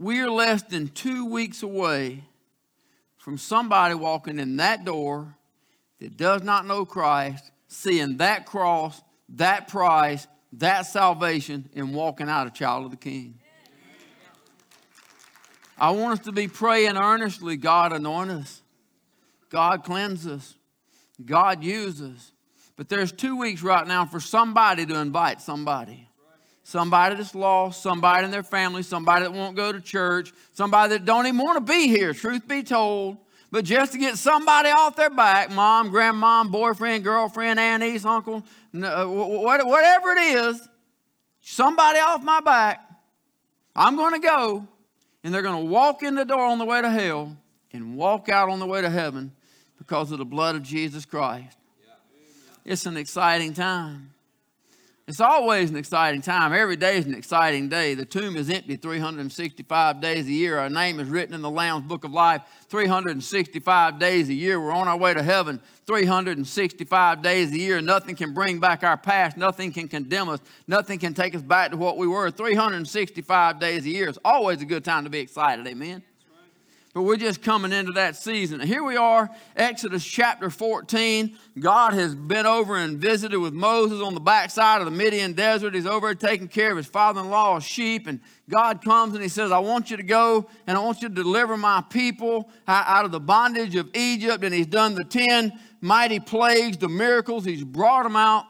We are less than 2 weeks away from somebody walking in that door that does not know Christ, seeing that cross, that price, that salvation, and walking out a child of the King. I want us to be praying earnestly, God anoint us, God cleanse us, God use us. But there's 2 weeks right now for somebody to invite somebody. Somebody that's lost, somebody in their family, somebody that won't go to church, somebody that don't even want to be here, truth be told. But just to get somebody off their back, mom, grandmom, boyfriend, girlfriend, aunt, niece, uncle, whatever it is, somebody off my back, I'm going to go, and they're going to walk in the door on the way to hell and walk out on the way to heaven because of the blood of Jesus Christ. It's an exciting time. It's always an exciting time. Every day is an exciting day. The tomb is empty 365 days a year. Our name is written in the Lamb's Book of Life 365 days a year. We're on our way to heaven 365 days a year. Nothing can bring back our past. Nothing can condemn us. Nothing can take us back to what we were 365 days a year. It's always a good time to be excited. Amen. But we're just coming into that season. And here we are, Exodus chapter 14. God has been over and visited with Moses on the backside of the Midian desert. He's over taking care of his father-in-law's sheep. And God comes and he says, I want you to go and I want you to deliver my people out of the bondage of Egypt. And he's done the 10 mighty plagues, the miracles. He's brought them out.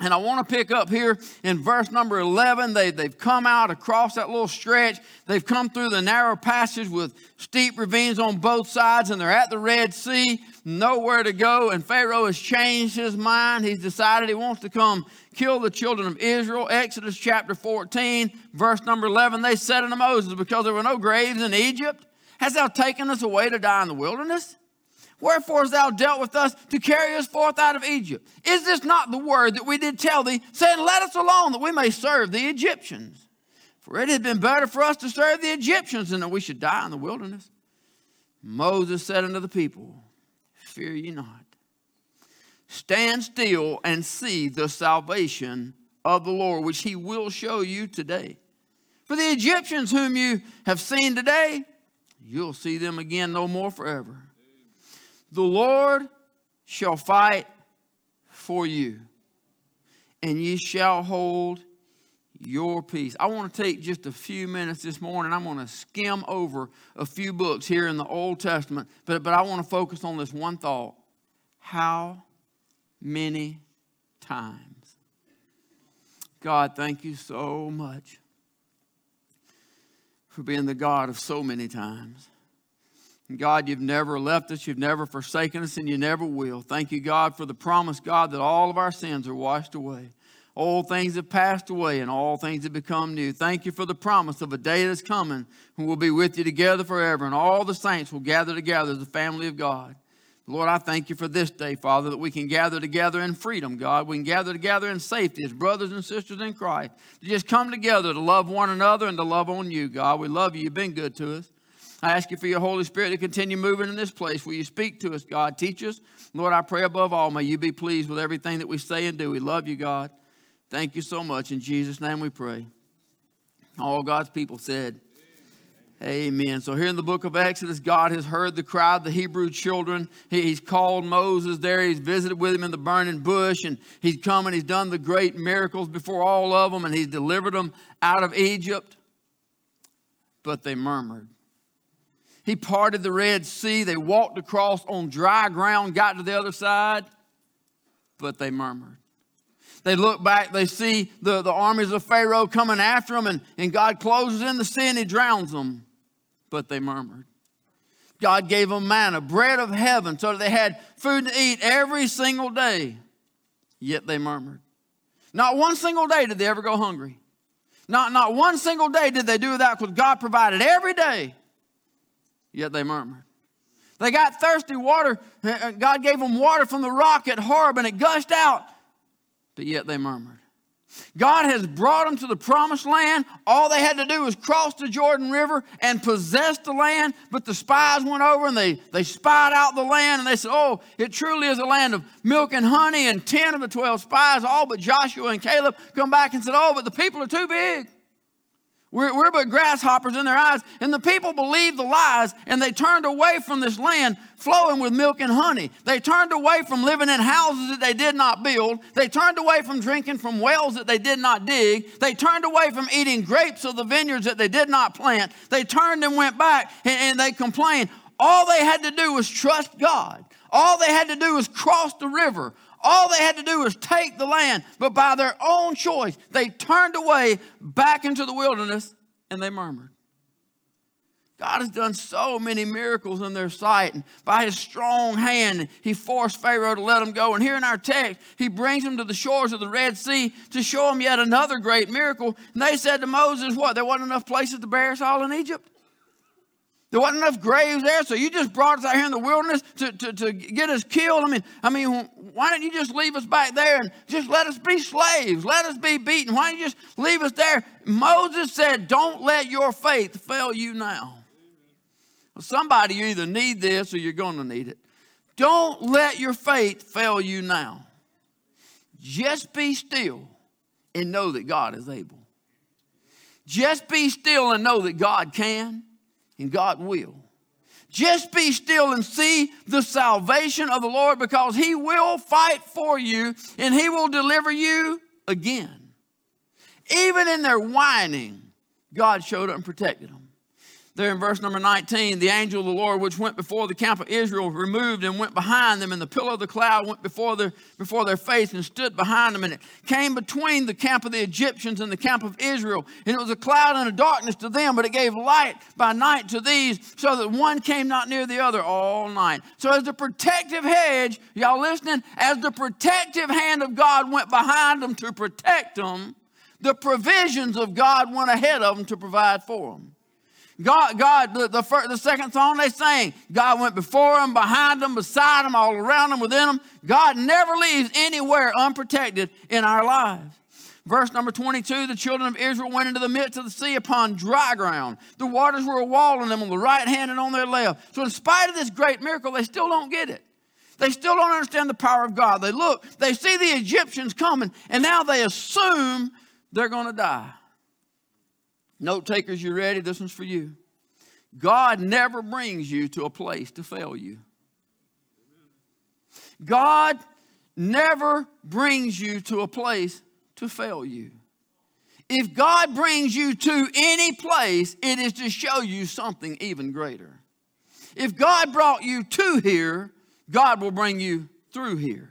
And I want to pick up here in verse number 11. They've come out across that little stretch. They've come through the narrow passage with steep ravines on both sides, and they're at the Red Sea, nowhere to go. And Pharaoh has changed his mind. He's decided he wants to come kill the children of Israel. Exodus chapter 14, verse number 11. They said unto Moses, because there were no graves in Egypt, hast thou taken us away to die in the wilderness? Wherefore hast thou dealt with us to carry us forth out of Egypt? Is this not the word that we did tell thee, saying, let us alone that we may serve the Egyptians? For it had been better for us to serve the Egyptians than that we should die in the wilderness. Moses said unto the people, fear ye not. Stand still and see the salvation of the Lord, which he will show you today. For the Egyptians whom you have seen today, you'll see them again no more forever. The Lord shall fight for you, and ye shall hold your peace. I want to take just a few minutes this morning. I'm going to skim over a few books here in the Old Testament, but I want to focus on this one thought. How many times? God, thank you so much for being the God of so many times. God, you've never left us, you've never forsaken us, and you never will. Thank you, God, for the promise, God, that all of our sins are washed away. Old things have passed away, and all things have become new. Thank you for the promise of a day that's coming, and we'll be with you together forever, and all the saints will gather together as the family of God. Lord, I thank you for this day, Father, that we can gather together in freedom, God. We can gather together in safety as brothers and sisters in Christ. To just come together to love one another and to love on you, God. We love you. You've been good to us. I ask you for your Holy Spirit to continue moving in this place. Will you speak to us, God? Teach us. Lord, I pray above all, may you be pleased with everything that we say and do. We love you, God. Thank you so much. In Jesus' name we pray. All God's people said, amen. So here in the book of Exodus, God has heard the cry of the Hebrew children. He's called Moses there. He's visited with him in the burning bush. And he's come and he's done the great miracles before all of them. And he's delivered them out of Egypt. But they murmured. He parted the Red Sea. They walked across on dry ground, got to the other side, but they murmured. They look back. They see the armies of Pharaoh coming after them, and God closes in the sea and he drowns them, but they murmured. God gave them manna, bread of heaven, so that they had food to eat every single day, yet they murmured. Not one single day did they ever go hungry. Not one single day did they do without, because God provided every day. Yet they murmured. They got thirsty water. God gave them water from the rock at Horeb, and it gushed out. But yet they murmured. God has brought them to the promised land. All they had to do was cross the Jordan River and possess the land. But the spies went over, and they spied out the land. And they said, oh, it truly is a land of milk and honey. And 10 of the 12 spies, all but Joshua and Caleb, come back and said, oh, but the people are too big. We're but grasshoppers in their eyes. And the people believed the lies, and they turned away from this land flowing with milk and honey. They turned away from living in houses that they did not build. They turned away from drinking from wells that they did not dig. They turned away from eating grapes of the vineyards that they did not plant. They turned and went back, and they complained. All they had to do was trust God. All they had to do was cross the river. All they had to do was take the land, but by their own choice, they turned away back into the wilderness and they murmured. God has done so many miracles in their sight, and by his strong hand, he forced Pharaoh to let them go. And here in our text, he brings them to the shores of the Red Sea to show them yet another great miracle. And they said to Moses, what, there wasn't enough places to bury us all in Egypt? There wasn't enough graves there, so you just brought us out here in the wilderness to get us killed. I mean, why don't you just leave us back there and just let us be slaves? Let us be beaten. Why don't you just leave us there? Moses said, don't let your faith fail you now. Well, somebody, you either need this or you're going to need it. Don't let your faith fail you now. Just be still and know that God is able. Just be still and know that God can. And God will. Just be still and see the salvation of the Lord, because he will fight for you and he will deliver you again. Even in their whining, God showed up and protected them. There in verse number 19, the angel of the Lord, which went before the camp of Israel, removed and went behind them, and the pillar of the cloud went before their face and stood behind them, and it came between the camp of the Egyptians and the camp of Israel. And it was a cloud and a darkness to them, but it gave light by night to these, so that one came not near the other all night. So as the protective hedge, y'all listening? As the protective hand of God went behind them to protect them, the provisions of God went ahead of them to provide for them. God, the second song they sang, God went before them, behind them, beside them, all around them, within them. God never leaves anywhere unprotected in our lives. Verse number 22, the children of Israel went into the midst of the sea upon dry ground. The waters were a wall on them on the right hand and on their left. So in spite of this great miracle, they still don't get it. They still don't understand the power of God. They look, they see the Egyptians coming, and now they assume they're going to die. Note takers, you ready? This one's for you. God never brings you to a place to fail you. God never brings you to a place to fail you. If God brings you to any place, it is to show you something even greater. If God brought you to here, God will bring you through here.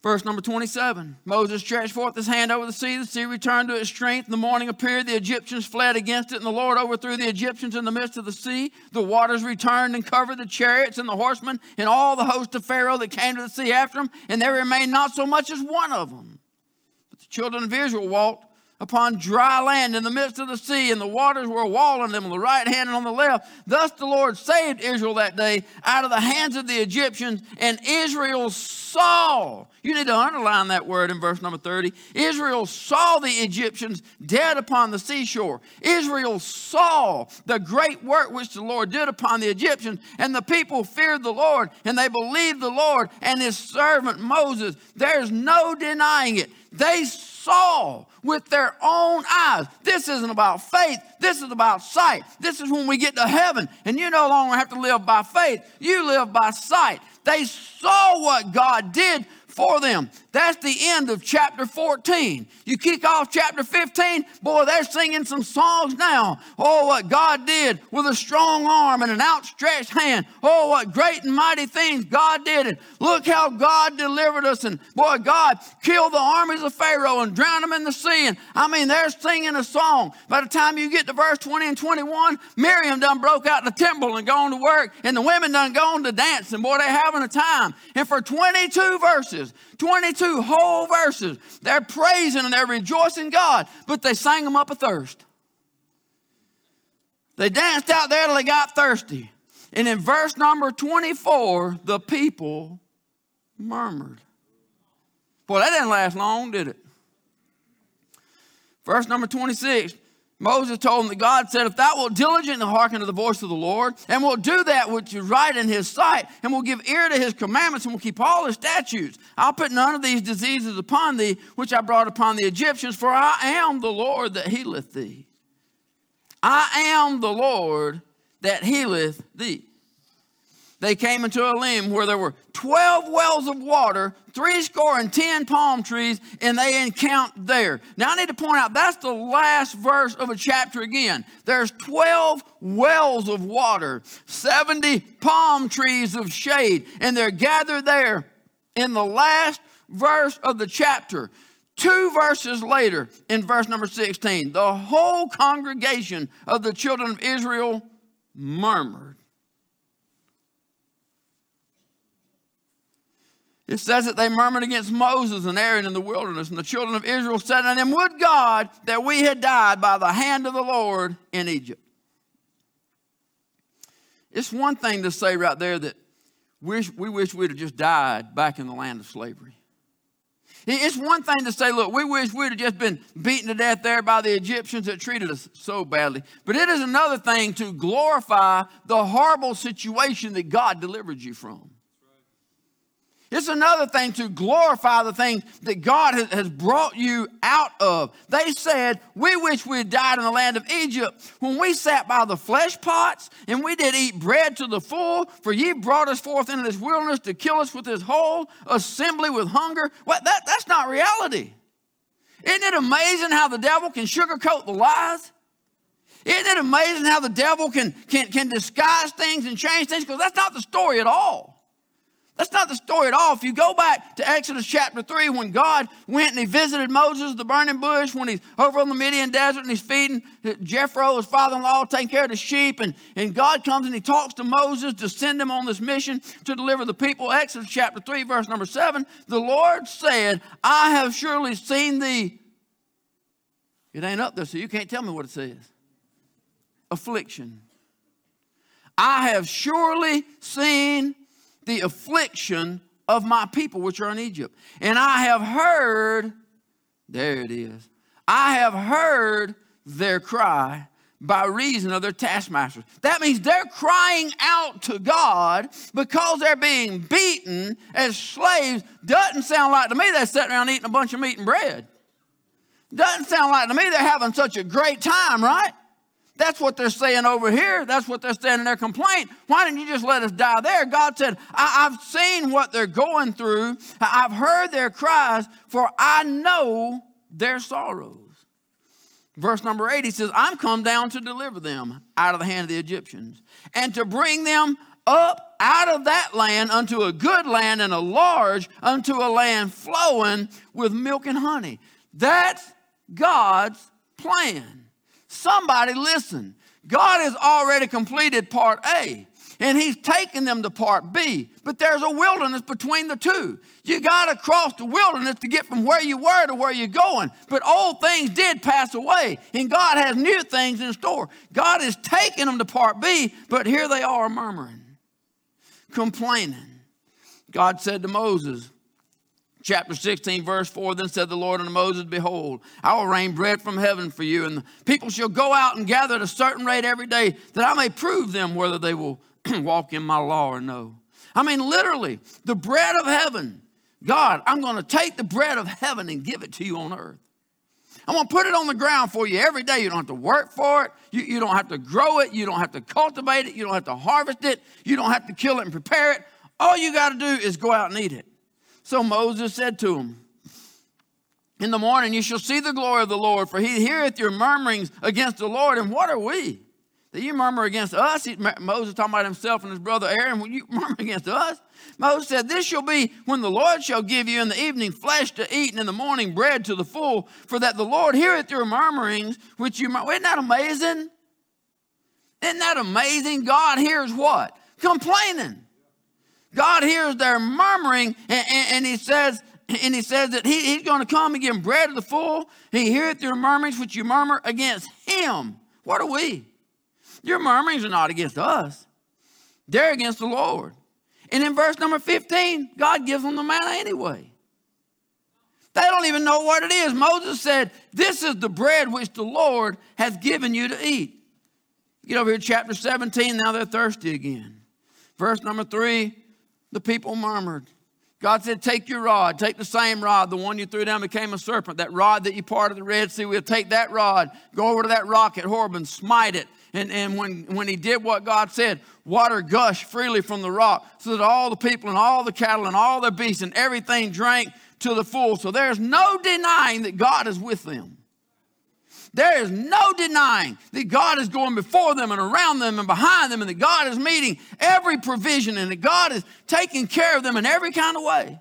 Verse number 27, Moses stretched forth his hand over the sea returned to its strength. In the morning appeared, the Egyptians fled against it, and the Lord overthrew the Egyptians in the midst of the sea. The waters returned and covered the chariots and the horsemen and all the host of Pharaoh that came to the sea after them, and there remained not so much as one of them. But the children of Israel walked upon dry land in the midst of the sea, and the waters were a wall on them on the right hand and on the left. Thus the Lord saved Israel that day out of the hands of the Egyptians, and Israel saw. You need to underline that word in verse number 30. Israel saw the Egyptians dead upon the seashore. Israel saw the great work which the Lord did upon the Egyptians, and the people feared the Lord, and they believed the Lord and his servant Moses. There's no denying it. They saw with their own eyes. This isn't about faith. This is about sight. This is when we get to heaven and you no longer have to live by faith. You live by sight. They saw what God did for them. That's the end of chapter 14. You kick off chapter 15, boy, they're singing some songs now. Oh, what God did with a strong arm and an outstretched hand. Oh, what great and mighty things God did. And look how God delivered us. And boy, God killed the armies of Pharaoh and drowned them in the sea. And I mean, they're singing a song. By the time you get to verse 20 and 21, Miriam done broke out the temple and gone to work. And the women done gone to dance. And boy, they're having a time. And for 22 verses, 22 whole verses, they're praising and they're rejoicing God, but they sang them up a thirst. They danced out there till they got thirsty. And in verse number 24, the people murmured. Boy, that didn't last long, did it? Verse number 26, Moses told him that God said, if thou wilt diligently hearken to the voice of the Lord, and will do that which is right in his sight, and will give ear to his commandments, and will keep all his statutes, I'll put none of these diseases upon thee, which I brought upon the Egyptians, for I am the Lord that healeth thee. I am the Lord that healeth thee. They came into Elim, where there were 12 wells of water, 70 palm trees, and they encamped there. Now I need to point out, that's the last verse of a chapter again. There's 12 wells of water, 70 palm trees of shade, and they're gathered there in the last verse of the chapter. Two verses later, in verse number 16, the whole congregation of the children of Israel murmured. It says that they murmured against Moses and Aaron in the wilderness, and the children of Israel said unto them, would God that we had died by the hand of the Lord in Egypt. It's one thing to say right there that we wish we'd have just died back in the land of slavery. It's one thing to say, look, we wish we'd have just been beaten to death there by the Egyptians that treated us so badly. But it is another thing to glorify the horrible situation that God delivered you from. It's another thing to glorify the things that God has brought you out of. They said, we wish we had died in the land of Egypt when we sat by the flesh pots and we did eat bread to the full, for ye brought us forth into this wilderness to kill us with this whole assembly with hunger. Well, that's not reality. Isn't it amazing how the devil can sugarcoat the lies? Isn't it amazing how the devil can disguise things and change things? Because that's not the story at all. That's not the story at all. If you go back to Exodus chapter 3, when God went and he visited Moses, the burning bush, when he's over on the Midian desert and he's feeding Jethro, his father-in-law, taking care of the sheep, and God comes and he talks to Moses to send him on this mission to deliver the people. Exodus chapter 3, verse number 7, the Lord said, I have surely seen thee. It ain't up there, so you can't tell me what it says. Affliction. I have surely seen the affliction of my people which are in Egypt. And I have heard, there it is, I have heard their cry by reason of their taskmasters. That means they're crying out to God because they're being beaten as slaves. Doesn't sound like to me they're sitting around eating a bunch of meat and bread. Doesn't sound like to me they're having such a great time, right? That's what they're saying over here. That's what they're saying in their complaint. Why didn't you just let us die there? God said, I've seen what they're going through. I've heard their cries, for I know their sorrows. Verse number 8, he says, I'm come down to deliver them out of the hand of the Egyptians and to bring them up out of that land unto a good land and a large, unto a land flowing with milk and honey. That's God's plan. Somebody listen. God has already completed part A, and he's taking them to part B, but there's a wilderness between the two. You got to cross the wilderness to get from where you were to where you're going, but old things did pass away, and God has new things in store. God is taking them to part B, but here they are murmuring, complaining. God said to Moses, Chapter 16, verse 4, then said the Lord unto Moses, behold, I will rain bread from heaven for you, and the people shall go out and gather at a certain rate every day, that I may prove them whether they will walk in my law or no. I mean, literally, the bread of heaven. God, I'm going to take the bread of heaven and give it to you on earth. I'm going to put it on the ground for you every day. You don't have to work for it. You don't have to grow it. You don't have to cultivate it. You don't have to harvest it. You don't have to kill it and prepare it. All you got to do is go out and eat it. So Moses said to him, in the morning you shall see the glory of the Lord, for he heareth your murmurings against the Lord. And what are we? That you murmur against us? Moses talking about himself and his brother Aaron. When you murmur against us? Moses said, this shall be when the Lord shall give you in the evening flesh to eat, and in the morning bread to the full, for that the Lord heareth your murmurings, which you murmur. Isn't that amazing? Isn't that amazing? God hears what? Complaining. God hears their murmuring, and he says that he's going to come and give them bread to the full. He heareth your murmurings which you murmur against him. What are we? Your murmurings are not against us. They're against the Lord. And in verse number 15, God gives them the manna anyway. They don't even know what it is. Moses said, this is the bread which the Lord hath given you to eat. Get over here, chapter 17, now they're thirsty again. Verse number 3, the people murmured. God said, take your rod, take the same rod, the one you threw down became a serpent, that rod that you parted the Red Sea with. Take that rod, go over to that rock at Horeb and smite it. And when he did what God said, water gushed freely from the rock so that all the people and all the cattle and all the beasts and everything drank to the full. So there's no denying that God is with them. There is no denying that God is going before them and around them and behind them, and that God is meeting every provision, and that God is taking care of them in every kind of way.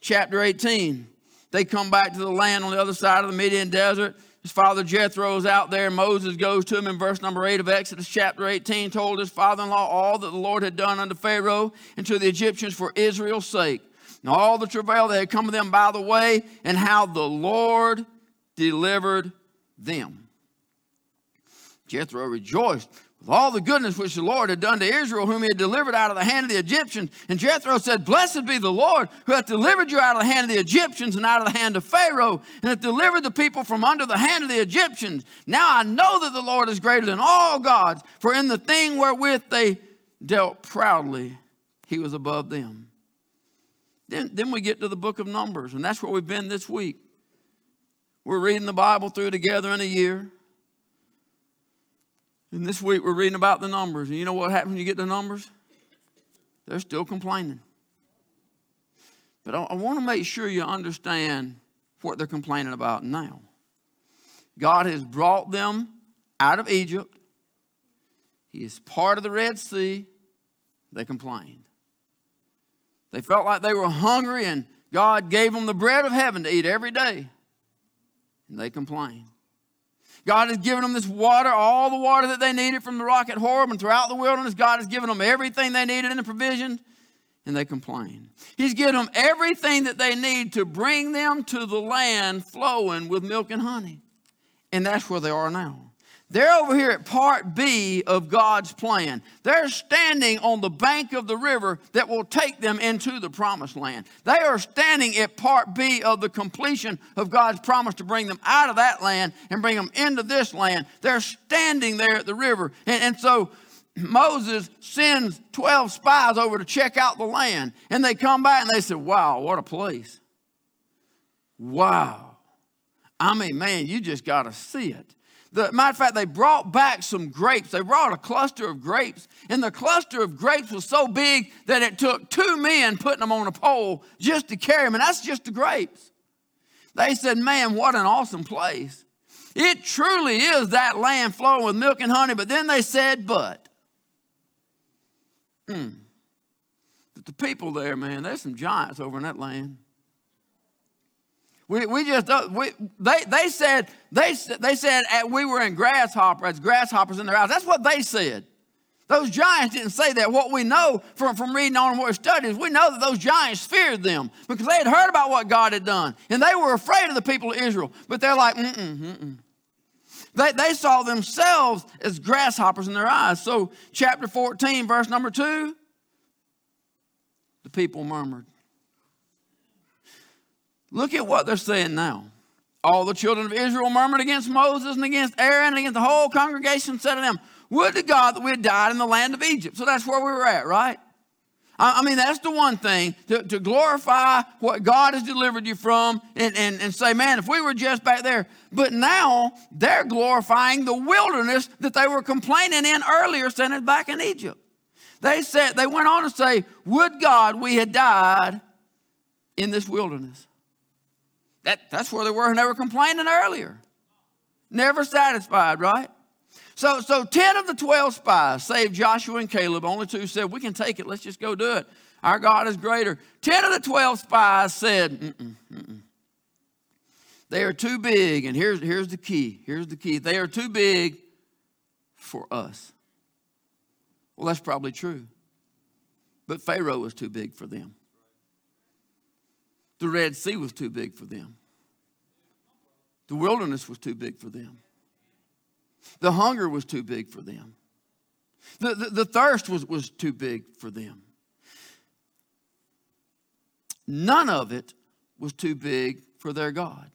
Chapter 18, they come back to the land on the other side of the Midian desert. His father Jethro's out there. Moses goes to him in verse number 8 of Exodus chapter 18, told his father-in-law all that the Lord had done unto Pharaoh and to the Egyptians for Israel's sake, and all the travail that had come to them by the way, and how the Lord delivered them. Jethro rejoiced with all the goodness which the Lord had done to Israel, whom he had delivered out of the hand of the Egyptians. And Jethro said, blessed be the Lord who hath delivered you out of the hand of the Egyptians and out of the hand of Pharaoh, and hath delivered the people from under the hand of the Egyptians. Now I know that the Lord is greater than all gods, for in the thing wherewith they dealt proudly, he was above them. Then we get to the book of Numbers, and that's where we've been this week. We're reading the Bible through together in a year. And this week we're reading about the Numbers. And you know what happens when you get to Numbers? They're still complaining. But I want to make sure you understand what they're complaining about now. God has brought them out of Egypt. He is part of the Red Sea. They complained. They felt like they were hungry, and God gave them the bread of heaven to eat every day. And they complain. God has given them this water, all the water that they needed from the rock at Horeb and throughout the wilderness. God has given them everything they needed in the provision, and they complain. He's given them everything that they need to bring them to the land flowing with milk and honey. And that's where they are now. They're over here at part B of God's plan. They're standing on the bank of the river that will take them into the promised land. They are standing at part B of the completion of God's promise to bring them out of that land and bring them into this land. They're standing there at the river. And so Moses sends 12 spies over to check out the land. And they come back and they say, wow, what a place. Wow. I mean, man, you just got to see it. Matter of fact, they brought back some grapes. They brought a cluster of grapes. And the cluster of grapes was so big that it took two men putting them on a pole just to carry them. And that's just the grapes. They said, man, what an awesome place. It truly is that land flowing with milk and honey. But then they said, but the people there, man, there's some giants over in that land. They said we were in grasshoppers in their eyes. That's what they said. Those giants didn't say that. What we know from reading on and what we studied is we know that those giants feared them because they had heard about what God had done, and they were afraid of the people of Israel. But they're like, They saw themselves as grasshoppers in their eyes. So chapter 14, verse number 2, the people murmured. Look at what they're saying now. All the children of Israel murmured against Moses and against Aaron and against the whole congregation, said to them, would to God that we had died in the land of Egypt. So that's where we were at, right? I mean, that's the one thing, to glorify what God has delivered you from and say, man, if we were just back there. But now they're glorifying the wilderness that they were complaining in earlier, sending back in Egypt. They went on to say, would God we had died in this wilderness. That's where they were, and they were complaining earlier. Never satisfied, right? So 10 of the 12 spies, save Joshua and Caleb, only two said, we can take it. Let's just go do it. Our God is greater. 10 of the 12 spies said, They are too big, and here's the key. Here's the key. They are too big for us. Well, that's probably true. But Pharaoh was too big for them. The Red Sea was too big for them. The wilderness was too big for them. The hunger was too big for them. The thirst was too big for them. None of it was too big for their God.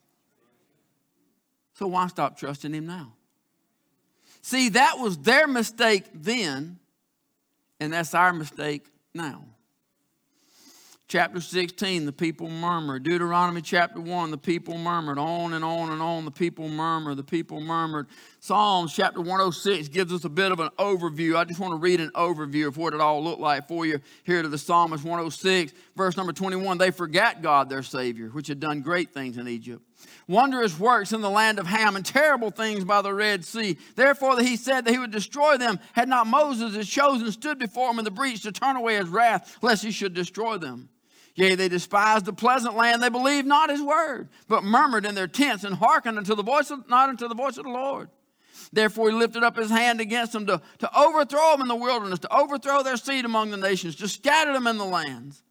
So why stop trusting him now? See, that was their mistake then, and that's our mistake now. Chapter 16, the people murmur. Deuteronomy chapter 1, the people murmured. On and on and on, the people murmur. The people murmured. Psalms chapter 106 gives us a bit of an overview. I just want to read an overview of what it all looked like for you here to the Psalmist 106. Verse number 21, they forgot God their Savior, which had done great things in Egypt. Wondrous works in the land of Ham and terrible things by the Red Sea. Therefore he said that he would destroy them had not Moses his chosen stood before him in the breach to turn away his wrath lest he should destroy them. Yea, they despised the pleasant land, they believed not his word, but murmured in their tents and hearkened unto the voice of, not unto the voice of the Lord. Therefore he lifted up his hand against them to overthrow them in the wilderness, to overthrow their seed among the nations, to scatter them in the lands.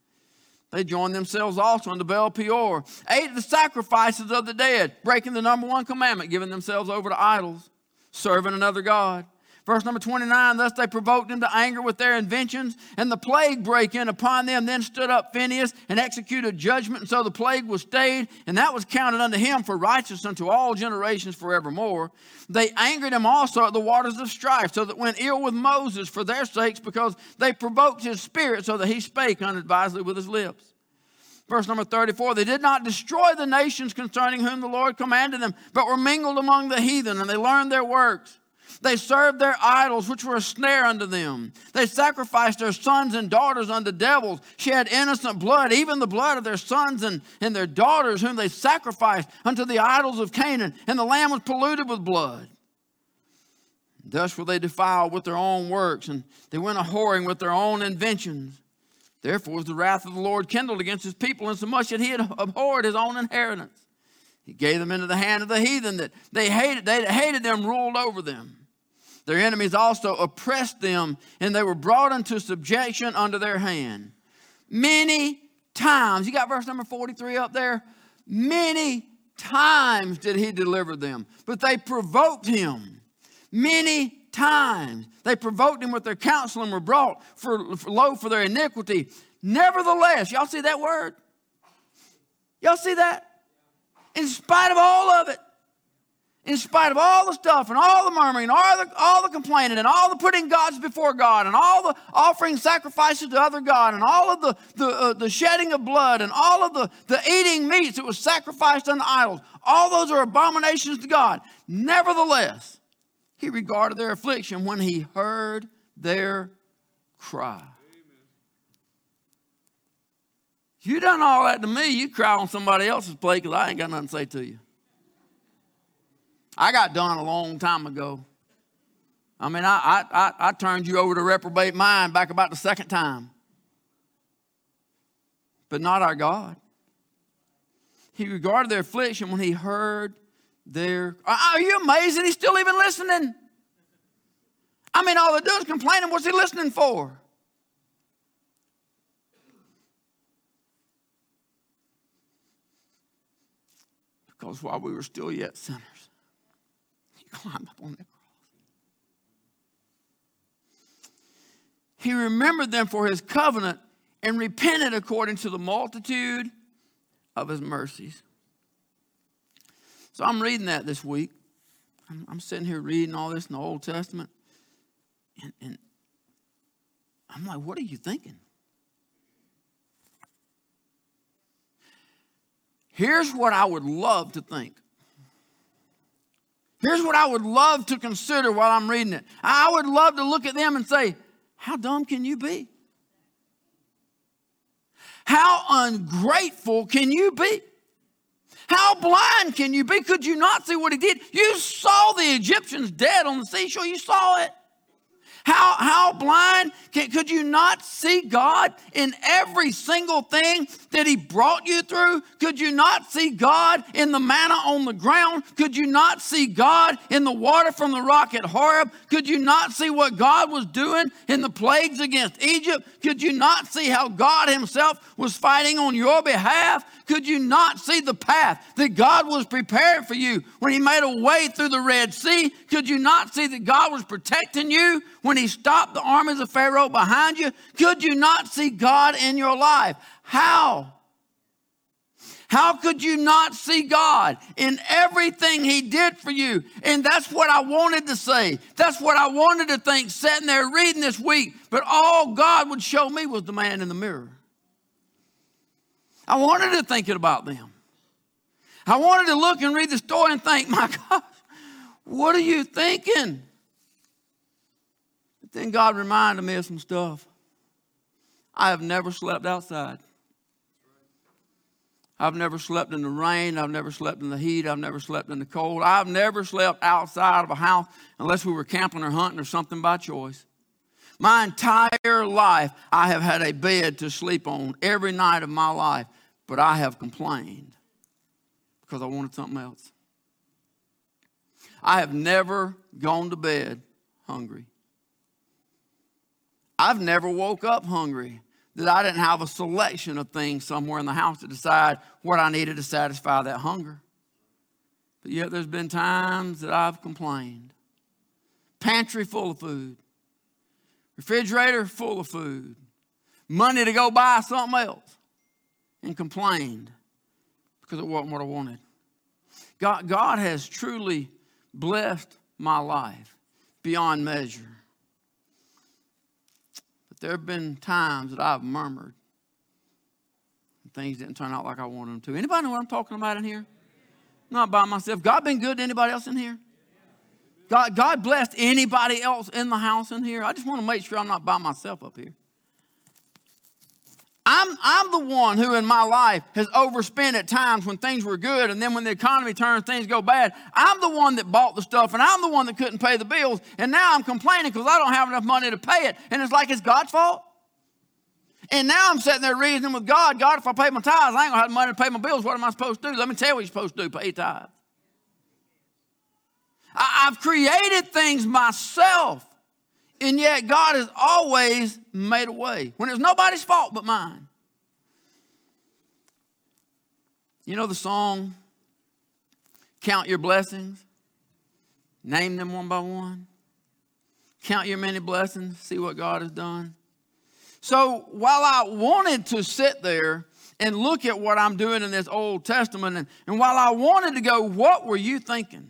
They joined themselves also unto Baal Peor, ate the sacrifices of the dead, breaking the number one commandment, giving themselves over to idols, serving another God. Verse number 29, thus they provoked him to anger with their inventions, and the plague brake in upon them. Then stood up Phinehas and executed judgment, and so the plague was stayed, and that was counted unto him for righteousness unto all generations forevermore. They angered him also at the waters of strife, so that went ill with Moses for their sakes, because they provoked his spirit, so that he spake unadvisedly with his lips. Verse number 34, they did not destroy the nations concerning whom the Lord commanded them, but were mingled among the heathen, and they learned their works. They served their idols, which were a snare unto them. They sacrificed their sons and daughters unto devils, shed innocent blood, even the blood of their sons and their daughters, whom they sacrificed unto the idols of Canaan, and the land was polluted with blood. Thus were they defiled with their own works, and they went a-whoring with their own inventions. Therefore was the wrath of the Lord kindled against his people, insomuch that he had abhorred his own inheritance. He gave them into the hand of the heathen that they hated them, ruled over them. Their enemies also oppressed them, and they were brought into subjection under their hand. Many times, you got verse number 43 up there? Many times did he deliver them, but they provoked him. Many times they provoked him with their counsel and were brought low for their iniquity. Nevertheless, y'all see that word? Y'all see that? In spite of all of it, in spite of all the stuff and all the murmuring, all the complaining and all the putting gods before God and all the offering sacrifices to other God and all of the shedding of blood and all of the eating meats that was sacrificed unto idols, all those are abominations to God. Nevertheless, he regarded their affliction when he heard their cry. Amen. You done all that to me, you cry on somebody else's plate because I ain't got nothing to say to you. I got done a long time ago. I mean, I turned you over to reprobate mind back about the second time. But not our God. He regarded their affliction when he heard their... Are you amazed that he's still even listening? I mean, all they're doing is complaining. What's he listening for? Because while we were still yet sinners, he climbed up on the cross. He remembered them for his covenant and repented according to the multitude of his mercies. So I'm reading that this week. I'm sitting here reading all this in the Old Testament. And I'm like, what are you thinking? Here's what I would love to think. Here's what I would love to consider while I'm reading it. I would love to look at them and say, how dumb can you be? How ungrateful can you be? How blind can you be? Could you not see what he did? You saw the Egyptians dead on the seashore. You saw it. How blind could you not see God in every single thing that he brought you through? Could you not see God in the manna on the ground? Could you not see God in the water from the rock at Horeb? Could you not see what God was doing in the plagues against Egypt? Could you not see how God himself was fighting on your behalf? Could you not see the path that God was preparing for you when he made a way through the Red Sea? Could you not see that God was protecting you when he stopped the armies of Pharaoh behind you? Could you not see God in your life? How? How could you not see God in everything he did for you? And that's what I wanted to say. That's what I wanted to think, sitting there reading this week. But all God would show me was the man in the mirror. I wanted to think about them. I wanted to look and read the story and think, my God, what are you thinking? But then God reminded me of some stuff. I have never slept outside. I've never slept in the rain. I've never slept in the heat. I've never slept in the cold. I've never slept outside of a house unless we were camping or hunting or something by choice. My entire life, I have had a bed to sleep on every night of my life, but I have complained because I wanted something else. I have never gone to bed hungry. I've never woke up hungry, that I didn't have a selection of things somewhere in the house to decide what I needed to satisfy that hunger. But yet there's been times that I've complained. Pantry full of food. Refrigerator full of food. Money to go buy something else. And complained because it wasn't what I wanted. God has truly blessed my life beyond measure. But there have been times that I've murmured. And things didn't turn out like I wanted them to. Anybody know what I'm talking about in here? Not by myself. God been good to anybody else in here? God blessed anybody else in the house in here? I just want to make sure I'm not by myself up here. I'm the one who in my life has overspent at times when things were good, and then when the economy turns, things go bad. I'm the one that bought the stuff, and I'm the one that couldn't pay the bills, and now I'm complaining because I don't have enough money to pay it, and it's like it's God's fault. And now I'm sitting there reasoning with God, God, if I pay my tithes, I ain't going to have money to pay my bills. What am I supposed to do? Let me tell you what you're supposed to do, pay tithes. I've created things myself. And yet God has always made a way when it was nobody's fault but mine. You know the song, count your blessings, name them one by one. Count your many blessings, see what God has done. So while I wanted to sit there and look at what I'm doing in this Old Testament, and while I wanted to go, what were you thinking?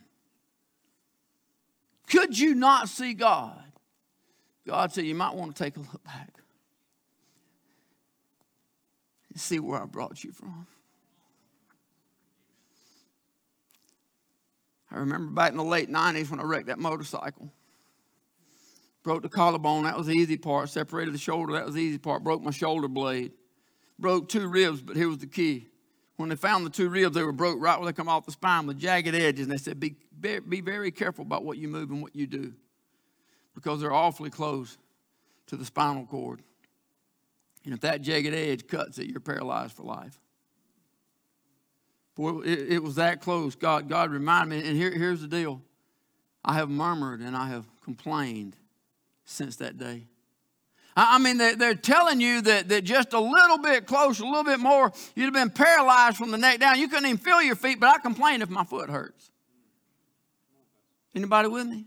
Could you not see God? God said, you might want to take a look back and see where I brought you from. I remember back in the late 90s when I wrecked that motorcycle. Broke the collarbone, that was the easy part. Separated the shoulder, that was the easy part. Broke my shoulder blade. Broke two ribs, but here was the key. When they found the two ribs, they were broke right where they come off the spine with jagged edges. And they said, be very careful about what you move and what you do, because they're awfully close to the spinal cord. And if that jagged edge cuts it, you're paralyzed for life. Boy, it was that close. God reminded me, and here's the deal. I have murmured and I have complained since that day. I mean, they're telling you that just a little bit closer, a little bit more, you'd have been paralyzed from the neck down. You couldn't even feel your feet, but I complained if my foot hurts. Anybody with me?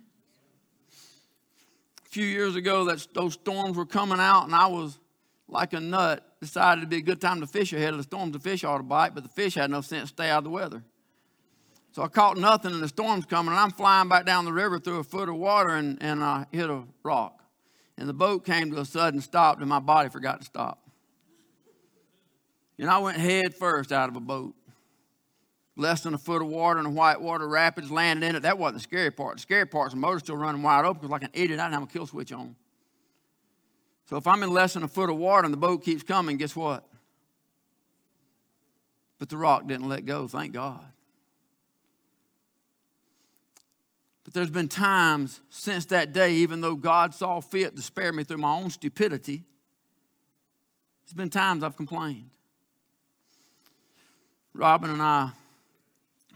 Few years ago, those storms were coming out, and I was like a nut, decided it'd be a good time to fish ahead of the storms. The fish ought to bite, but the fish had no sense to stay out of the weather. So I caught nothing, and the storm's coming, and I'm flying back down the river through a foot of water, and I hit a rock. And the boat came to a sudden stop, and my body forgot to stop. And I went head first out of a boat. Less than a foot of water in the whitewater rapids, landed in it. That wasn't the scary part. The scary part is the motor still running wide open because, like an idiot, I didn't have a kill switch on. So if I'm in less than a foot of water and the boat keeps coming, guess what? But the rock didn't let go, thank God. But there's been times since that day, even though God saw fit to spare me through my own stupidity, there's been times I've complained. Robin and I,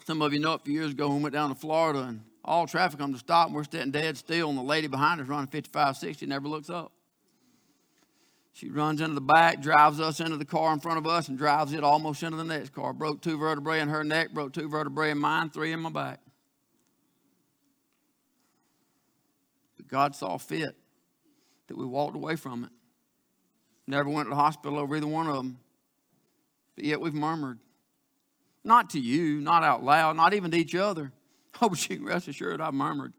some of you know it, a few years ago, we went down to Florida and all traffic comes to stop and we're sitting dead still and the lady behind us running 55, 60, never looks up. She runs into the back, drives us into the car in front of us and drives it almost into the next car. Broke two vertebrae in her neck, broke two vertebrae in mine, three in my back. But God saw fit that we walked away from it. Never went to the hospital over either one of them. But yet we've murmured. Not to you, not out loud, not even to each other. Oh, but you can rest assured I murmured.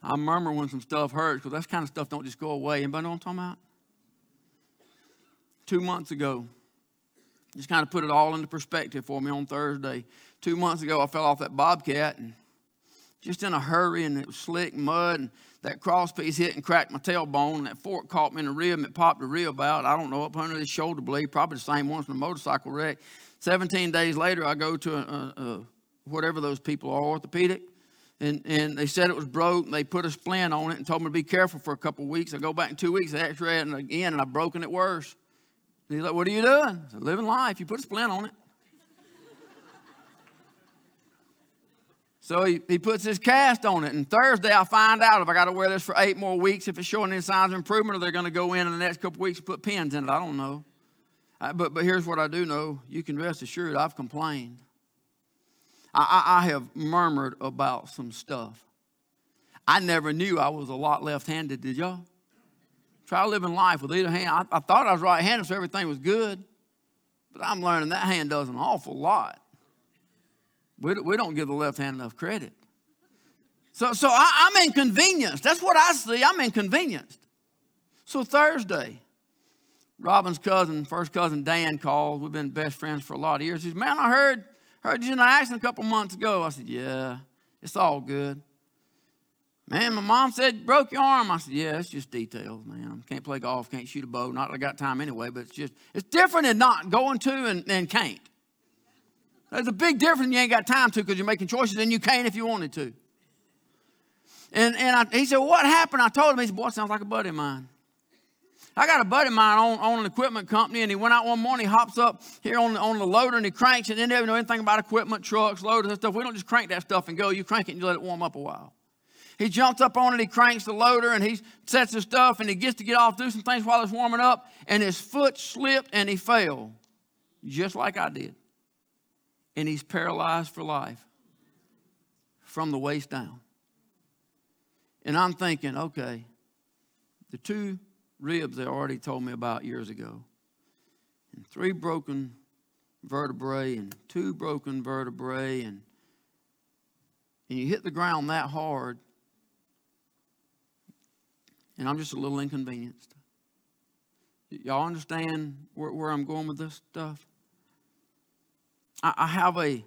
I murmur when some stuff hurts, because that kind of stuff don't just go away. Anybody know what I'm talking about? 2 months ago, just kind of put it all into perspective for me on Thursday. 2 months ago, I fell off that bobcat, and just in a hurry, and it was slick mud, and that crosspiece hit and cracked my tailbone, and that fork caught me in the rib, and it popped the rib out. I don't know, up under the shoulder blade, probably the same one from the motorcycle wreck. 17 days later, I go to a whatever those people are, orthopedic. And they said it was broke, and they put a splint on it and told me to be careful for a couple of weeks. I go back in 2 weeks, I x-ray it again, and I've broken it worse. And he's like, what are you doing? I said, living life. You put a splint on it. So he puts his cast on it, and Thursday I find out if I got to wear this for 8 more weeks, if it's showing any signs of improvement, or they're going to go in the next couple of weeks and put pins in it. I don't know. But here's what I do know. You can rest assured I've complained. I have murmured about some stuff. I never knew I was a lot left-handed, did y'all? Try living life with either hand. I thought I was right-handed, so everything was good. But I'm learning that hand does an awful lot. We don't give the left hand enough credit. So I'm inconvenienced. That's what I see. I'm inconvenienced. So Thursday, Robin's cousin, first cousin Dan, called. We've been best friends for a lot of years. He says, man, I heard you in an accident a couple months ago. I said, yeah, it's all good. Man, my mom said, broke your arm. I said, yeah, it's just details, man. Can't play golf, can't shoot a bow. Not that I got time anyway, but it's different than not going to and can't. There's a big difference you ain't got time to because you're making choices and you can't if you wanted to. And he said, well, what happened? I told him. He said, boy, sounds like a buddy of mine. I got a buddy of mine on an equipment company, and he went out one morning, he hops up here on the loader, and he cranks it. They never know anything about equipment, trucks, loaders, and stuff. We don't just crank that stuff and go. You crank it and you let it warm up a while. He jumps up on it, he cranks the loader, and he sets his stuff, and he gets to get off, do some things while it's warming up, and his foot slipped, and he fell, just like I did. And he's paralyzed for life from the waist down. And I'm thinking, okay, the 2 ribs they already told me about years ago, and 3 broken vertebrae and 2 broken vertebrae, and you hit the ground that hard, and I'm just a little inconvenienced. Y'all understand where I'm going with this stuff? I have a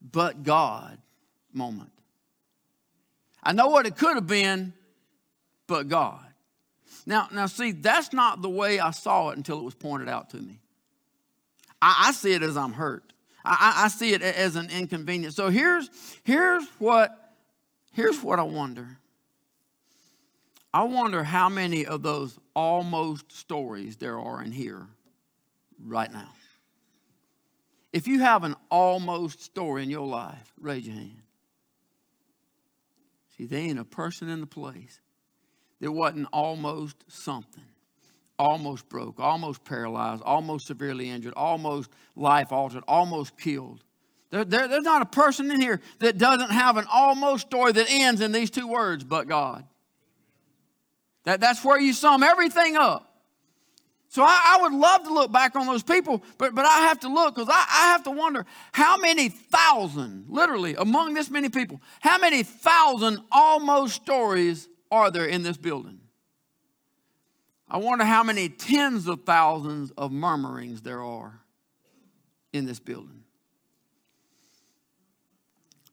but God moment. I know what it could have been, but God. Now, see, that's not the way I saw it until it was pointed out to me. I see it as I'm hurt. I see it as an inconvenience. So here's what I wonder. I wonder how many of those almost stories there are in here right now. If you have an almost story in your life, raise your hand. See, there ain't a person in the place that wasn't almost something. Almost broke, almost paralyzed, almost severely injured, almost life altered, almost killed. There's not a person in here that doesn't have an almost story that ends in these 2 words, but God. That's where you sum everything up. So I would love to look back on those people, but I have to look, because I have to wonder how many thousand, literally among this many people, how many thousand almost stories are there in this building? I wonder how many tens of thousands of murmurings there are in this building.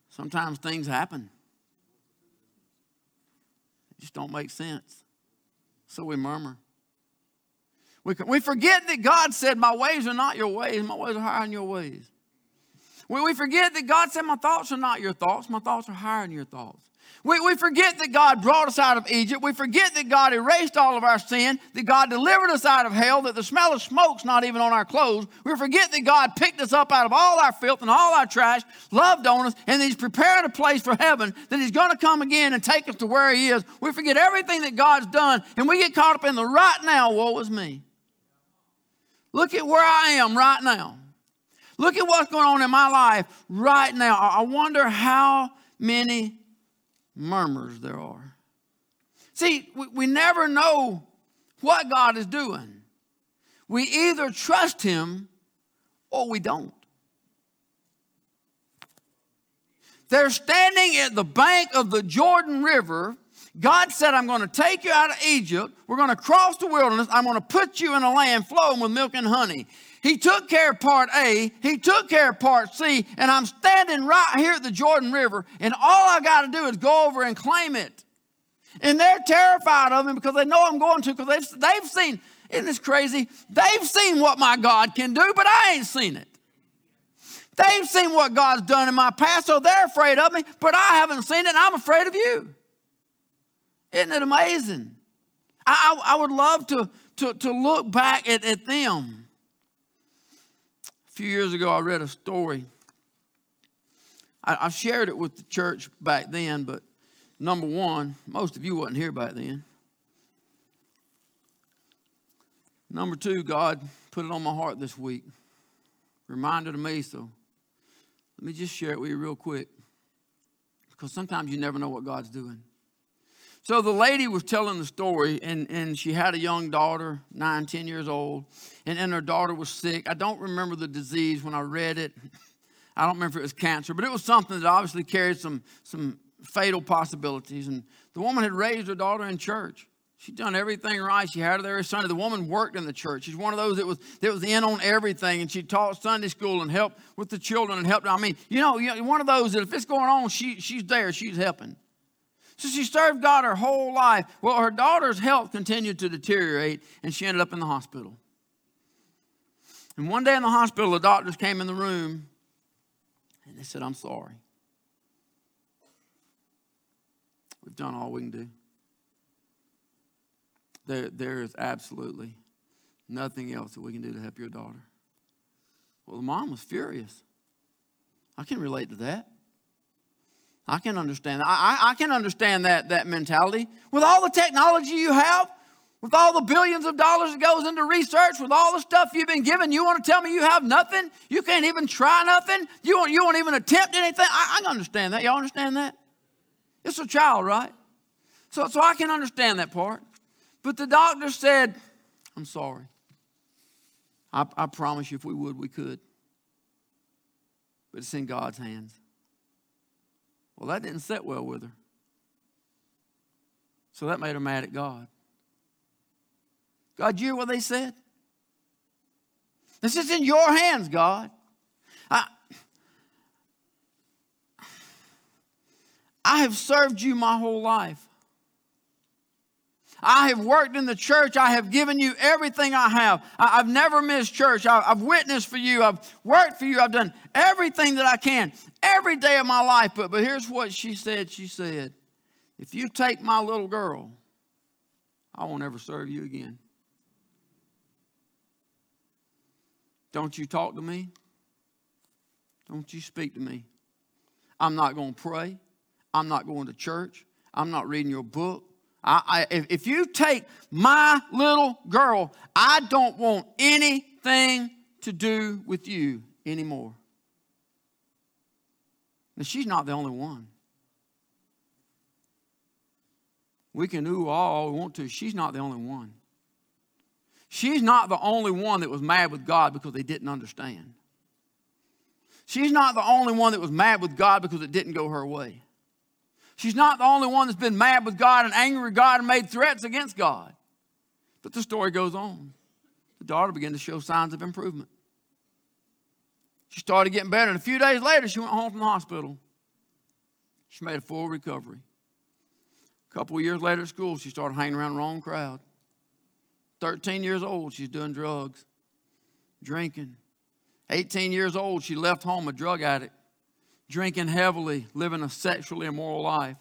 Sometimes things happen. It just don't make sense. So we murmur. We forget that God said, my ways are not your ways. My ways are higher than your ways. We forget that God said, my thoughts are not your thoughts. My thoughts are higher than your thoughts. We forget that God brought us out of Egypt. We forget that God erased all of our sin, that God delivered us out of hell, that the smell of smoke's not even on our clothes. We forget that God picked us up out of all our filth and all our trash, loved on us, and He's preparing a place for heaven, that He's going to come again and take us to where He is. We forget everything that God's done, and we get caught up in the right now, woe is me. Look at where I am right now. Look at what's going on in my life right now. I wonder how many murmurs there are. See, we never know what God is doing. We either trust Him or we don't. They're standing at the bank of the Jordan River. God said, I'm going to take you out of Egypt. We're going to cross the wilderness. I'm going to put you in a land flowing with milk and honey. He took care of part A. He took care of part C. And I'm standing right here at the Jordan River. And all I got to do is go over and claim it. And they're terrified of him because they know I'm going to. Because they've seen, isn't this crazy? They've seen what my God can do, but I ain't seen it. They've seen what God's done in my past, so they're afraid of me, but I haven't seen it, and I'm afraid of you. Isn't it amazing? I would love to look back at them. A few years ago, I read a story. I shared it with the church back then, but number one, most of you wasn't here back then. Number two, God put it on my heart this week. Reminded me, so let me just share it with you real quick. Because sometimes you never know what God's doing. So the lady was telling the story, and she had a young daughter, 9, 10 years old, and her daughter was sick. I don't remember the disease when I read it. I don't remember if it was cancer, but it was something that obviously carried some fatal possibilities. And the woman had raised her daughter in church. She'd done everything right. She had her there every Sunday. The woman worked in the church. She's one of those that was in on everything, and she taught Sunday school and helped with the children and helped. I mean, you know, one of those that if it's going on, she's there. She's helping. So she served God her whole life. Well, her daughter's health continued to deteriorate, and she ended up in the hospital. And one day in the hospital, the doctors came in the room, and they said, I'm sorry. We've done all we can do. There is absolutely nothing else that we can do to help your daughter. Well, the mom was furious. I can relate to that. I can understand. I can understand that mentality. With all the technology you have, with all the billions of dollars that goes into research, with all the stuff you've been given, you want to tell me you have nothing? You can't even try nothing? You won't even attempt anything? I can understand that. Y'all understand that? It's a child, right? So I can understand that part. But the doctor said, I'm sorry. I promise you if we would, we could. But it's in God's hands. Well, that didn't sit well with her. So that made her mad at God. God, you hear what they said? This is in your hands, God. I have served you my whole life. I have worked in the church. I have given you everything I have. I've never missed church. I've witnessed for you. I've worked for you. I've done everything that I can every day of my life. But here's what she said. She said, if you take my little girl, I won't ever serve you again. Don't you talk to me. Don't you speak to me. I'm not going to pray. I'm not going to church. I'm not reading your book. If you take my little girl, I don't want anything to do with you anymore. Now, she's not the only one. We can do all we want to. She's not the only one. She's not the only one that was mad with God because they didn't understand. She's not the only one that was mad with God because it didn't go her way. She's not the only one that's been mad with God and angry with God and made threats against God. But the story goes on. The daughter began to show signs of improvement. She started getting better. And a few days later, she went home from the hospital. She made a full recovery. A couple of years later at school, she started hanging around the wrong crowd. 13 years old, she's doing drugs, drinking. 18 years old, she left home a drug addict. Drinking heavily, living a sexually immoral life.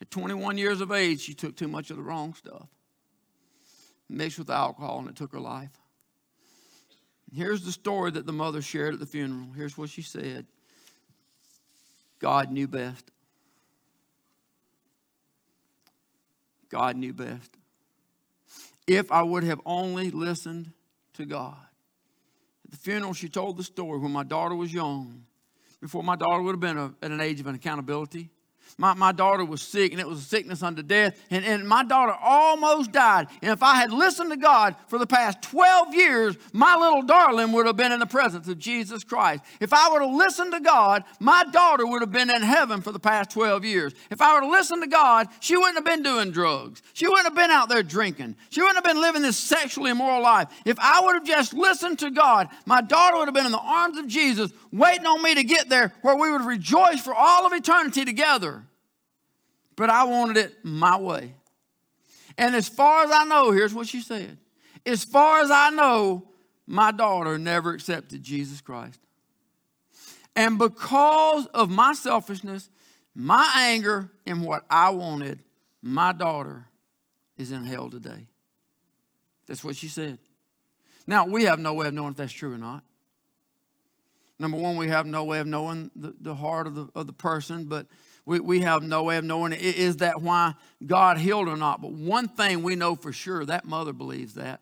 At 21 years of age, she took too much of the wrong stuff. Mixed with alcohol, and it took her life. And here's the story that the mother shared at the funeral. Here's what she said. God knew best. God knew best. If I would have only listened to God. At the funeral, she told the story when my daughter was young. Before my daughter would have been at an age of accountability. My daughter was sick, and it was a sickness unto death. And my daughter almost died. And if I had listened to God for the past 12 years, my little darling would have been in the presence of Jesus Christ. If I would have listened to God, my daughter would have been in heaven for the past 12 years. If I would have listened to God, she wouldn't have been doing drugs. She wouldn't have been out there drinking. She wouldn't have been living this sexually immoral life. If I would have just listened to God, my daughter would have been in the arms of Jesus, waiting on me to get there where we would rejoice for all of eternity together. But I wanted it my way. And as far as I know, here's what she said. As far as I know, my daughter never accepted Jesus Christ. And because of my selfishness, my anger, and what I wanted, my daughter is in hell today. That's what she said. Now, we have no way of knowing if that's true or not. Number one, we have no way of knowing the heart of the person, but we have no way of knowing, is that why God healed or not? But one thing we know for sure, that mother believes that.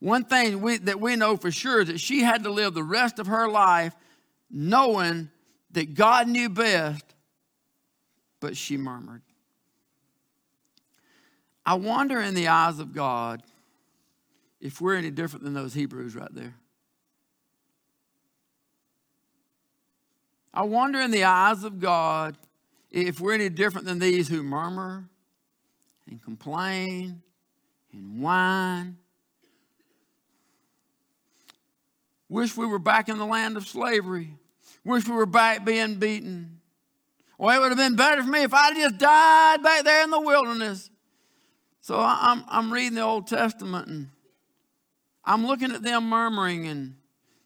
One thing that we know for sure is that she had to live the rest of her life knowing that God knew best, but she murmured. I wonder, in the eyes of God, if we're any different than those Hebrews right there. I wonder, in the eyes of God, if we're any different than these who murmur and complain and whine. Wish we were back in the land of slavery. Wish we were back being beaten. Well, it would have been better for me if I just died back there in the wilderness. So I'm reading the Old Testament, and I'm looking at them murmuring, and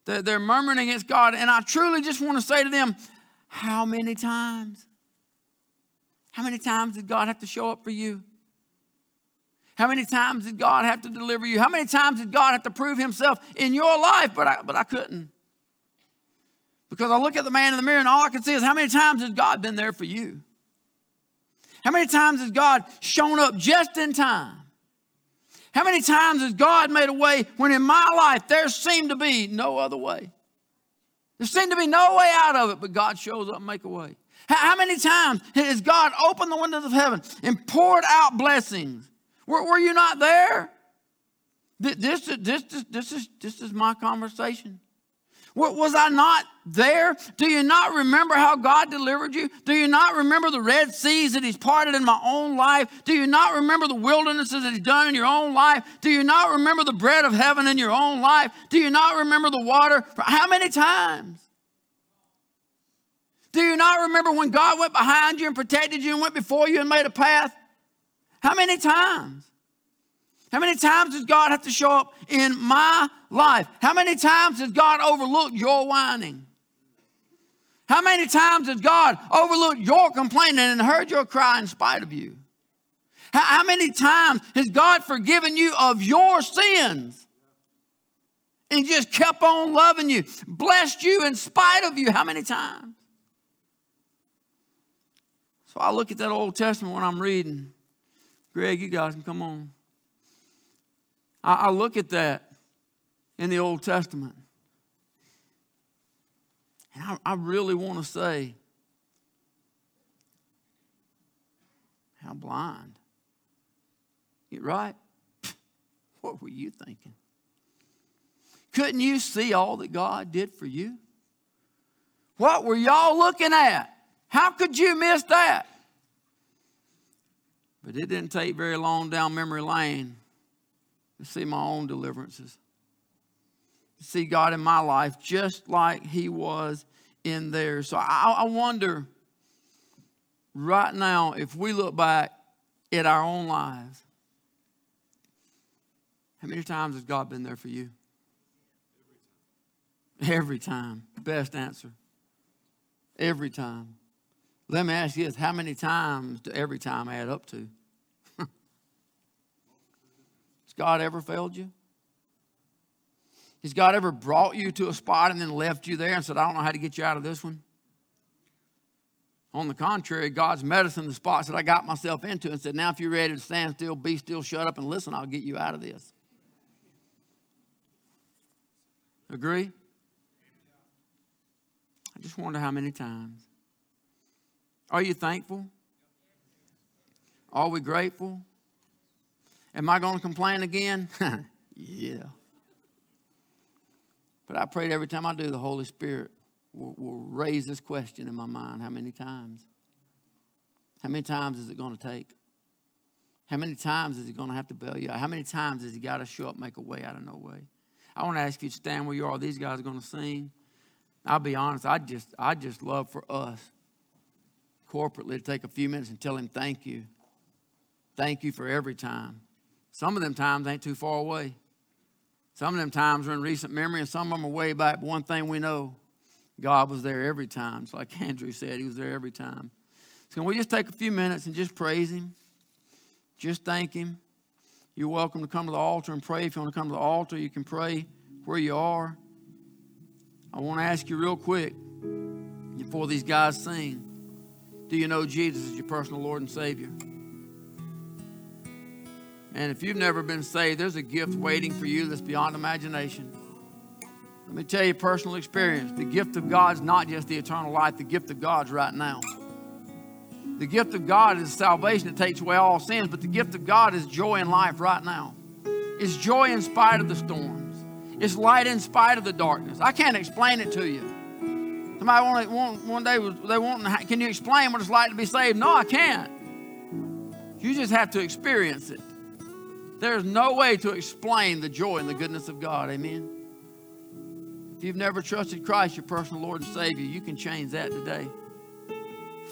they're murmuring against God. And I truly just want to say to them, how many times? How many times did God have to show up for you? How many times did God have to deliver you? How many times did God have to prove himself in your life? But I couldn't. Because I look at the man in the mirror, and all I can see is, how many times has God been there for you? How many times has God shown up just in time? How many times has God made a way when in my life there seemed to be no other way? There seemed to be no way out of it, but God shows up and make a way. How many times has God opened the windows of heaven and poured out blessings? Were you not there? This is my conversation. Was I not there? Do you not remember how God delivered you? Do you not remember the Red Seas that he's parted in my own life? Do you not remember the wildernesses that he's done in your own life? Do you not remember the bread of heaven in your own life? Do you not remember the water? How many times? Do you not remember when God went behind you and protected you and went before you and made a path? How many times? How many times does God have to show up in my life? How many times has God overlooked your whining? How many times has God overlooked your complaining and heard your cry in spite of you? How many times has God forgiven you of your sins and just kept on loving you, blessed you in spite of you? How many times? So I look at that Old Testament when I'm reading. Greg, you guys can come on. I look at that in the Old Testament, and I really want to say, how blind. You're right. What were you thinking? Couldn't you see all that God did for you? What were y'all looking at? How could you miss that? But it didn't take very long down memory lane to see my own deliverances. To see God in my life just like he was in theirs. So I wonder right now, if we look back at our own lives, how many times has God been there for you? Every time. Best answer. Every time. Let me ask you this. How many times do every time add up to? God ever failed you? Has God ever brought you to a spot and then left you there and said, I don't know how to get you out of this one? On the contrary, God's medicine, the spots that I got myself into, and said, now if you're ready to stand still, be still, shut up, and listen, I'll get you out of this. Agree? I just wonder how many times. Are you thankful? Are we grateful? Am I going to complain again? Yeah. But I pray every time I do, the Holy Spirit will raise this question in my mind. How many times? How many times is it going to take? How many times is he going to have to bail you out? How many times has he got to show up, make a way out of no way? I want to ask you to stand where you are. These guys are going to sing. I'll be honest. I just love for us corporately to take a few minutes and tell him thank you. Thank you for every time. Some of them times ain't too far away. Some of them times are in recent memory, and some of them are way back. But one thing we know, God was there every time. It's like Andrew said, he was there every time. So can we just take a few minutes and just praise him? Just thank him. You're welcome to come to the altar and pray. If you want to come to the altar, you can pray where you are. I want to ask you real quick, before these guys sing, do you know Jesus as your personal Lord and Savior? And if you've never been saved, there's a gift waiting for you that's beyond imagination. Let me tell you personal experience. The gift of God's not just the eternal life. The gift of God's right now. The gift of God is salvation that takes away all sins, but the gift of God is joy in life right now. It's joy in spite of the storms. It's light in spite of the darkness. I can't explain it to you. Somebody one day they want, can you explain what it's like to be saved? No, I can't. You just have to experience it. There's no way to explain the joy and the goodness of God. Amen. If you've never trusted Christ, your personal Lord and Savior, you can change that today.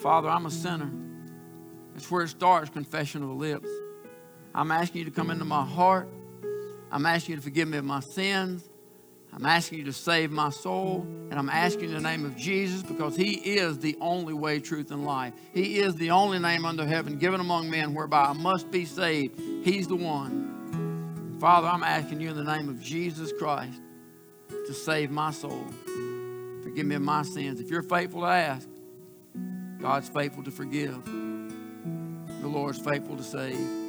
Father, I'm a sinner. That's where it starts, confession of the lips. I'm asking you to come into my heart. I'm asking you to forgive me of my sins. I'm asking you to save my soul. And I'm asking you in the name of Jesus, because he is the only way, truth, and life. He is the only name under heaven given among men whereby I must be saved. He's the one. Father, I'm asking you in the name of Jesus Christ to save my soul. Forgive me of my sins. If you're faithful to ask, God's faithful to forgive. The Lord's faithful to save.